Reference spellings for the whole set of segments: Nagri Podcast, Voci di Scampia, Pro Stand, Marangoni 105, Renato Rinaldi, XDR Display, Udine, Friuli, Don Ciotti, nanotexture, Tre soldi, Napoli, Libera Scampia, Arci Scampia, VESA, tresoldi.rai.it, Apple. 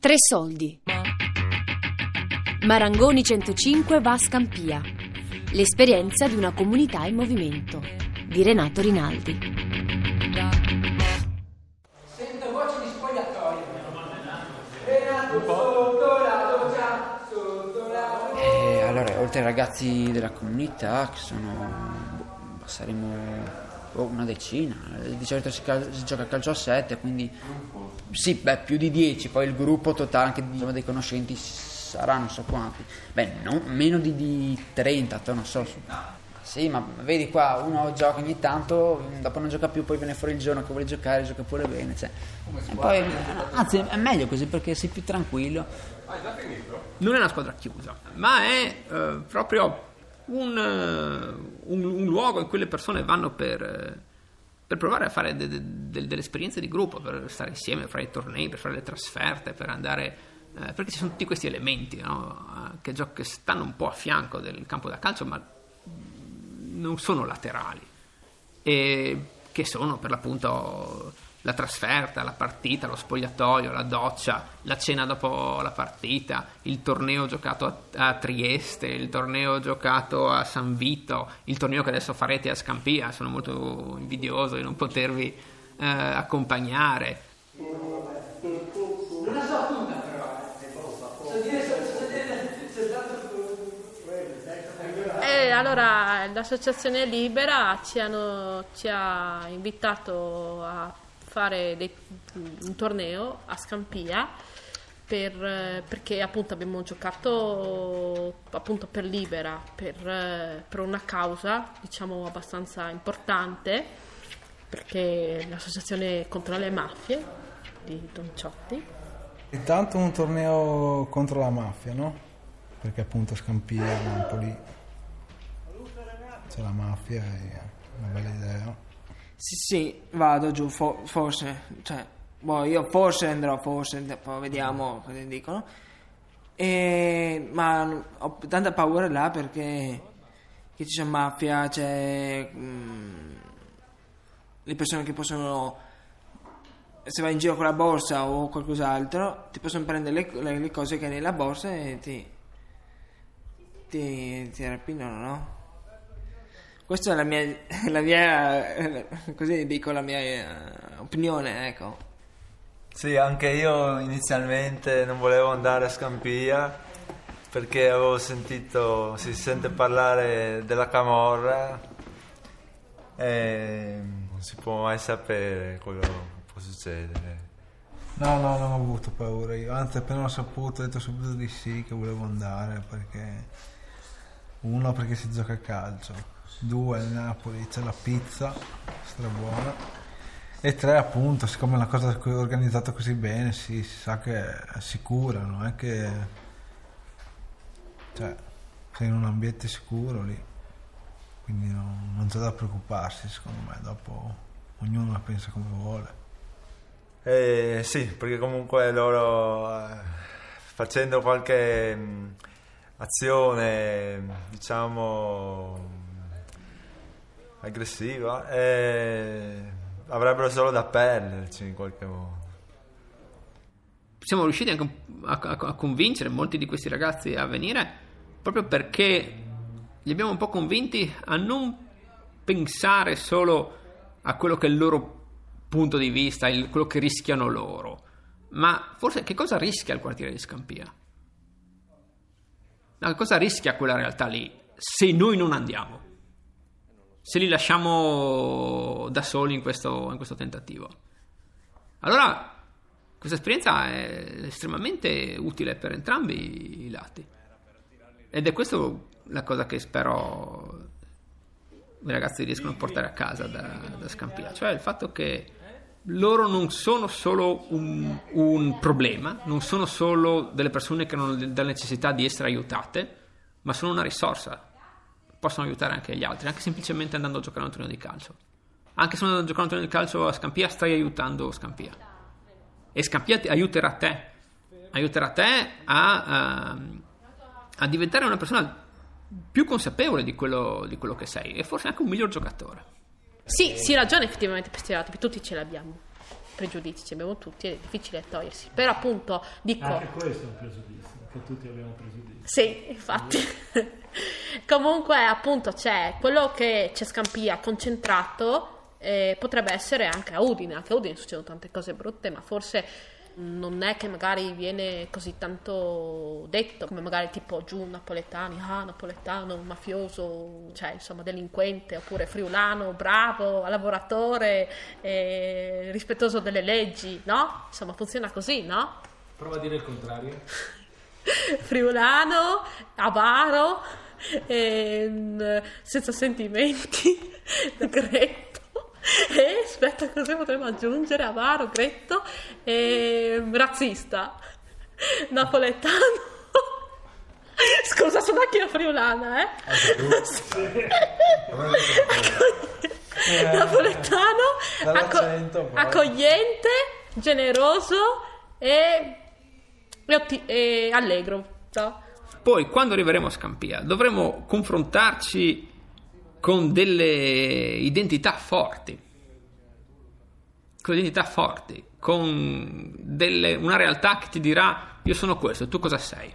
Tre soldi. Marangoni 105 va a Scampia. L'esperienza di una comunità in movimento, di Renato Rinaldi. Sento voci di spogliatoio. Renato, sotto la doccia, sotto la doccia. Allora, oltre ai ragazzi della comunità, che sono, saremo una decina, di solito si gioca a calcio a 7, quindi sì, beh, più di 10, poi il gruppo totale anche diciamo, dei conoscenti sarà non so quanti, beh no, meno di 30, non so, sì, ma vedi qua uno gioca ogni tanto, dopo non gioca più, poi viene fuori il giorno che vuole giocare, gioca pure bene, cioè. Poi, anzi è meglio così perché sei più tranquillo. Non è una squadra chiusa, ma è proprio un luogo in cui le persone vanno per provare a fare delle esperienze di gruppo, per stare insieme, per fare i tornei, per fare le trasferte, per andare perché ci sono tutti questi elementi, no? che stanno un po' a fianco del campo da calcio, ma non sono laterali, e che sono per l'appunto la trasferta, la partita, lo spogliatoio, la doccia, la cena dopo la partita, il torneo giocato a Trieste, il torneo giocato a San Vito, il torneo che adesso farete a Scampia. Sono molto invidioso di non potervi accompagnare. Non la so tutta, però. Allora l'associazione Libera ci ha invitato a fare un torneo a Scampia perché appunto abbiamo giocato appunto per Libera, per una causa diciamo abbastanza importante, perché l'associazione contro le mafie di Don Ciotti. Intanto un torneo contro la mafia, no? Perché appunto Scampia, Napoli c'è la mafia, è una bella idea. Sì, vado giù, forse, cioè, boh, io forse andrò, poi vediamo cosa dicono, ma ho tanta paura là perché che c'è mafia, c'è le persone che possono, se vai in giro con la borsa o qualcos'altro, ti possono prendere le cose che hai nella borsa e ti rapinano, no? Questa è la mia così dico la mia opinione, ecco. Sì, anche io inizialmente non volevo andare a Scampia perché avevo sentito, si sente parlare della camorra e non si può mai sapere quello che può succedere. No, non ho avuto paura io, anzi appena l'ho saputo ho detto subito di sì, che volevo andare perché uno perché si gioca a calcio, 2 a Napoli c'è la pizza strabuona e 3 appunto siccome è una cosa organizzata così bene si sa che è sicura, non è che cioè sei in un ambiente sicuro lì, quindi non c'è da preoccuparsi, secondo me dopo ognuno la pensa come vuole. Sì, perché comunque loro facendo qualche azione diciamo aggressiva avrebbero solo da perderci in qualche modo. Siamo riusciti anche a convincere molti di questi ragazzi a venire proprio perché li abbiamo un po' convinti a non pensare solo a quello che è il loro punto di vista, quello che rischiano loro, ma forse che cosa rischia il quartiere di Scampia? Che cosa rischia quella realtà lì se noi non andiamo? Se li lasciamo da soli in questo tentativo. Allora questa esperienza è estremamente utile per entrambi i lati ed è questa la cosa che spero i ragazzi riescano a portare a casa da Scampia, cioè il fatto che loro non sono solo un problema, non sono solo delle persone che hanno la necessità di essere aiutate, ma sono una risorsa. Possono aiutare anche gli altri, anche semplicemente andando a giocare un torneo di calcio. Anche se andando a giocare un torneo di calcio a Scampia, stai aiutando Scampia. E Scampia aiuterà te a diventare una persona più consapevole di quello che sei e forse anche un miglior giocatore. Sì, ragione effettivamente per questi lati, tutti ce l'abbiamo. pregiudizi ci abbiamo tutti, è difficile togliersi, però appunto dico anche questo è un pregiudizio, che tutti abbiamo pregiudizi. Sì, infatti. Comunque appunto c'è quello che c'è Scampia concentrato, potrebbe essere anche a Udine. Anche a Udine succedono tante cose brutte, ma forse non è che magari viene così tanto detto, come magari tipo giù napoletani, ah napoletano, mafioso, cioè insomma delinquente, oppure friulano, bravo, lavoratore, rispettoso delle leggi, no? Insomma funziona così, no? Prova a dire il contrario. Friulano, avaro, senza sentimenti, greco. E aspetta, così potremmo aggiungere avaro, gretto, razzista, napoletano. Scusa, sono anche io friulana, napoletano, accogliente, generoso e allegro, no? Poi quando arriveremo a Scampia dovremo confrontarci con delle identità forti, con una realtà che ti dirà: io sono questo, tu cosa sei?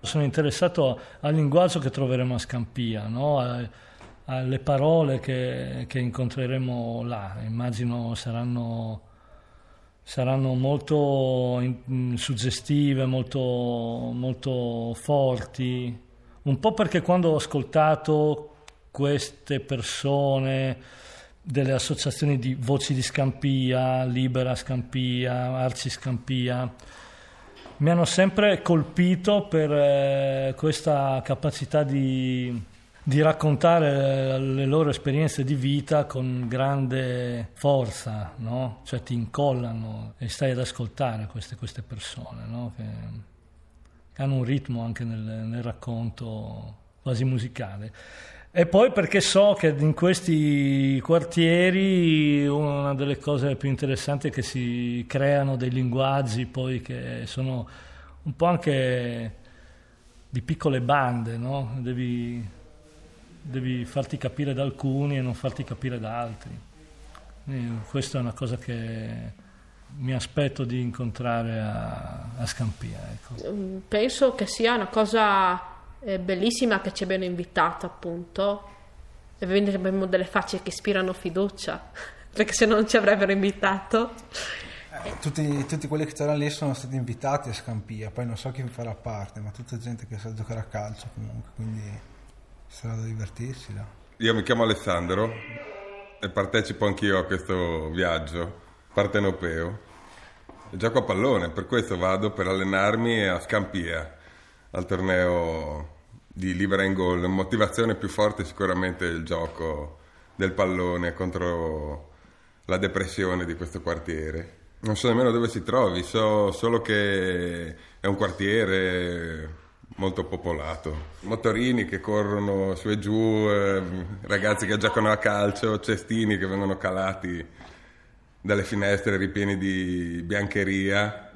Sono interessato al linguaggio che troveremo a Scampia, no? Alle parole che incontreremo là. Immagino saranno molto suggestive, molto forti, un po' perché quando ho ascoltato queste persone delle associazioni di Voci di Scampia, Libera Scampia, Arci Scampia, mi hanno sempre colpito per questa capacità di raccontare le loro esperienze di vita con grande forza, no? Cioè ti incollano e stai ad ascoltare queste persone, no? Che hanno un ritmo anche nel racconto quasi musicale. E poi perché so che in questi quartieri una delle cose più interessanti è che si creano dei linguaggi poi che sono un po' anche di piccole bande, no? Devi farti capire da alcuni e non farti capire da altri. Quindi questa è una cosa che mi aspetto di incontrare a Scampia, ecco. Penso che sia una cosa è bellissima che ci abbiano invitato, appunto, e abbiamo delle facce che ispirano fiducia, perché se non ci avrebbero invitato tutti quelli che c'erano lì sono stati invitati a Scampia, poi non so chi farà parte, ma tutta gente che sa giocare a calcio comunque, quindi sarà da divertirsi là. Io mi chiamo Alessandro e partecipo anch'io a questo viaggio partenopeo, gioco a pallone, per questo vado per allenarmi a Scampia al torneo di Libera in Gol. Motivazione più forte sicuramente il gioco del pallone contro la depressione di questo quartiere. Non so nemmeno dove si trovi, so solo che è un quartiere molto popolato, motorini che corrono su e giù, ragazzi che giocano a calcio, cestini che vengono calati dalle finestre ripieni di biancheria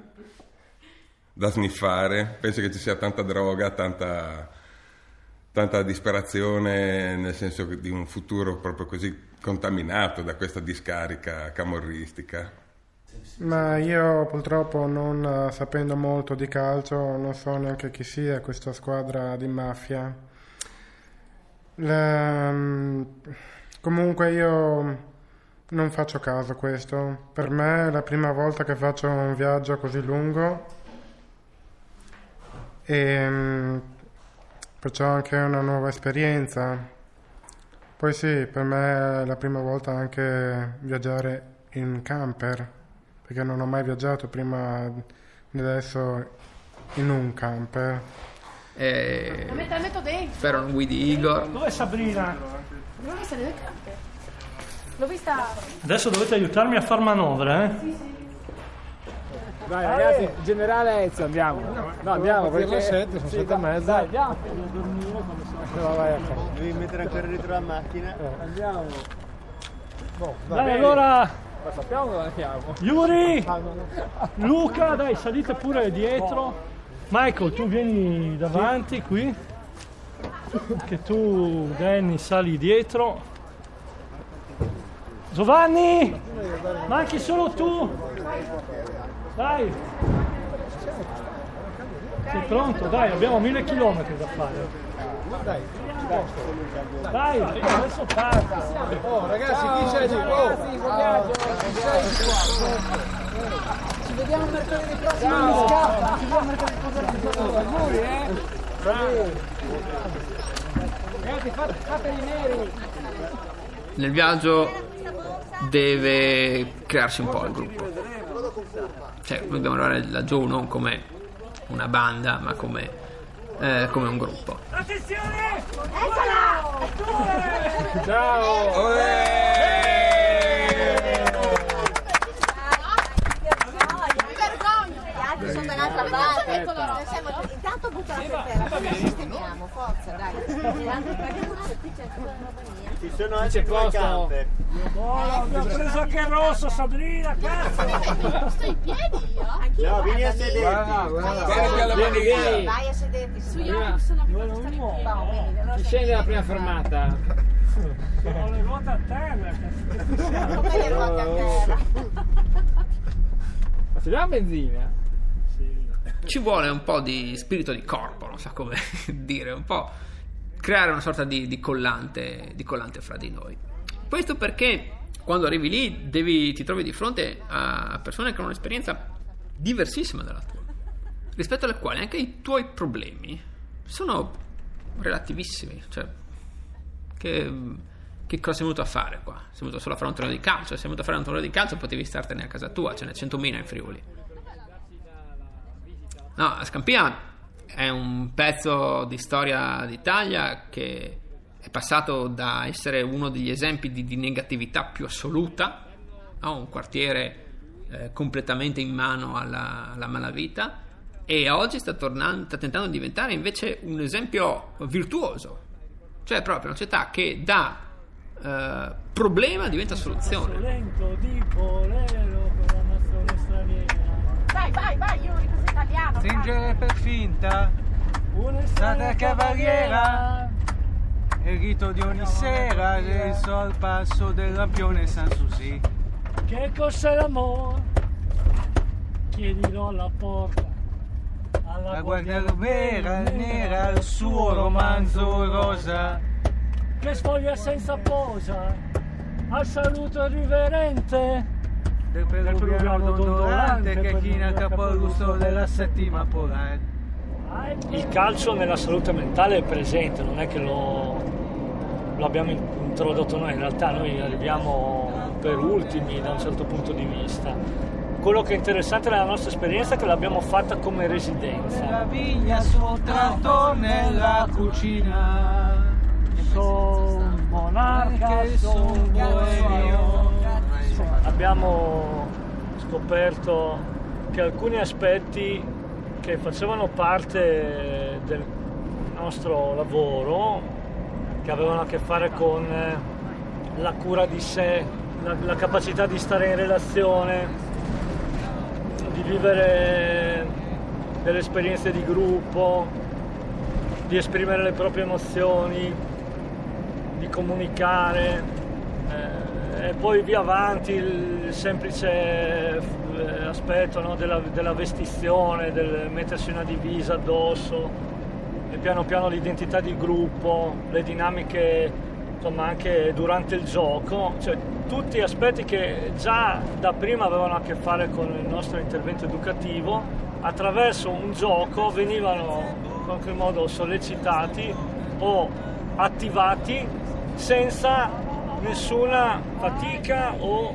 da sniffare. Penso che ci sia tanta droga, tanta disperazione, nel senso di un futuro proprio così contaminato da questa discarica camorristica. Ma io purtroppo, non sapendo molto di calcio, non so neanche chi sia questa squadra di mafia. Comunque io non faccio caso a questo. Per me è la prima volta che faccio un viaggio così lungo, e perciò anche una nuova esperienza. Poi sì, per me è la prima volta anche viaggiare in camper, perché non ho mai viaggiato prima di adesso in un camper. La metto dentro. Spero non guidi Igor. Dove è Sabrina? Non l'ho vista nel camper. L'ho vista. Adesso dovete aiutarmi a far manovre, eh? Sì. Dai ragazzi, in generale Ezio, andiamo. No, andiamo perché sono 7:30. Dai, andiamo. Devi mettere ancora dietro la macchina. Andiamo. No, dai, allora. Ma sappiamo dove andiamo. Yuri! Luca, dai, salite pure dietro. Michael, tu vieni davanti qui. Che tu, Danny, sali dietro. Giovanni, manchi solo tu. Dai. Sei pronto? Dai, abbiamo 1000 chilometri da fare. Dai, dai, adesso parto. Oh, ragazzi, chi c'è di ci vediamo mercoledì prossimo. Non scappa. Ci vediamo mercoledì prossimo. Auguri, Ragazzi, fate i neri. Nel viaggio deve crearsi un po' il gruppo. Cioè, noi dobbiamo arrivare laggiù non come una banda, ma come un gruppo. Attenzione! Eccola! Ciao! Vergogna! Sono andata a fare. Intanto butta la terra, poi sistemiamo, forza, dai. Ci sono anche due campe. Ho preso anche il rosso, Sabrina, cazzo! Sto in piedi io? No, vieni a sederti. Vai a sederti. Su, io non sono più stare in piedi. Scendi la prima fermata. Sono le ruote a terra. Come le ruote a terra? Ma si dà benzina? Ci vuole un po' di spirito di corpo, non so come dire, un po' creare una sorta di collante fra di noi. Questo perché quando arrivi lì ti trovi di fronte a persone che hanno un'esperienza diversissima dalla tua, rispetto alle quali anche i tuoi problemi sono relativissimi. Cioè, che cosa sei venuto a fare qua? Sei venuto solo a fare un torneo di calcio? Sei venuto a fare un torneo di calcio, potevi startene a casa tua, ce n'è 100.000 in Friuli. No, Scampia è un pezzo di storia d'Italia che è passato da essere uno degli esempi di negatività più assoluta a un quartiere completamente in mano alla malavita, e oggi sta tentando di diventare invece un esempio virtuoso, cioè proprio una città che da problema diventa soluzione. Lento di Polero con la nazione straniera. Vai, io dico italiano. Stringere per finta una strada cavaliera, il rito di ogni sera, il sol passo del lampione Sanssouci. Che cos'è l'amore? Chiedilo alla porta, alla guardia vera nera, il suo romanzo rosa, che sfoglia senza posa, al saluto riverente del programma dondolante che china capo al gusto della settima polare. Il calcio nella salute mentale è presente, non è che lo abbiamo introdotto noi, in realtà noi arriviamo per ultimi da un certo punto di vista. Quello che è interessante della nostra esperienza è che l'abbiamo fatta come residenza. La vigna soltanto nella cucina, son monarca, son boemio. Abbiamo scoperto che alcuni aspetti che facevano parte del nostro lavoro, che avevano a che fare con la cura di sé, la capacità di stare in relazione, di vivere delle esperienze di gruppo, di esprimere le proprie emozioni, di comunicare, e poi via avanti il semplice aspetto, no, della vestizione, del mettersi una divisa addosso, e piano piano l'identità di gruppo, le dinamiche, insomma, anche durante il gioco, cioè tutti aspetti che già da prima avevano a che fare con il nostro intervento educativo, attraverso un gioco venivano in qualche modo sollecitati o attivati senza nessuna fatica o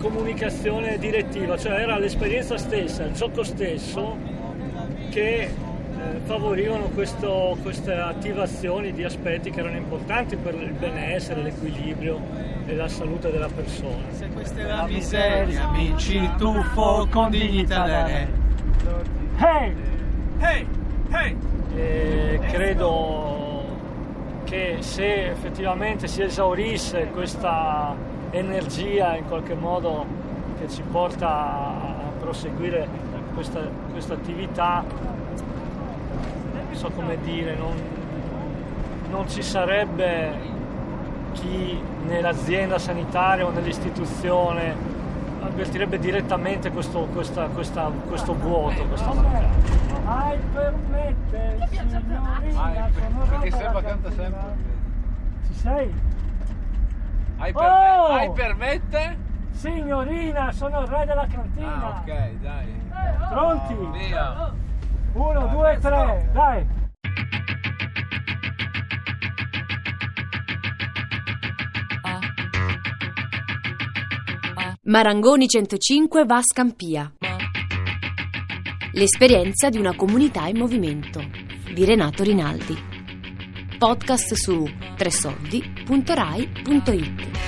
comunicazione direttiva, cioè era l'esperienza stessa, il gioco stesso che favorivano queste attivazioni di aspetti che erano importanti per il benessere, l'equilibrio e la salute della persona. Se questa è la miseria, amici, il tuffo con dignità. Hey! Credo che se effettivamente si esaurisse questa energia in qualche modo che ci porta a proseguire questa attività, non so come dire, non ci sarebbe chi nell'azienda sanitaria o nell'istituzione avvertirebbe direttamente questo vuoto, questa mancanza. Ai permette, signorina, perché Seba canta sempre. Ci sei? Ai permette? Signorina, sono il re della cantina. Ah, ok, dai. Pronti? Via. 1, 2, 3, dai. Marangoni 105 va a Scampia. L'esperienza di una comunità in movimento di Renato Rinaldi. Podcast su tresoldi.rai.it.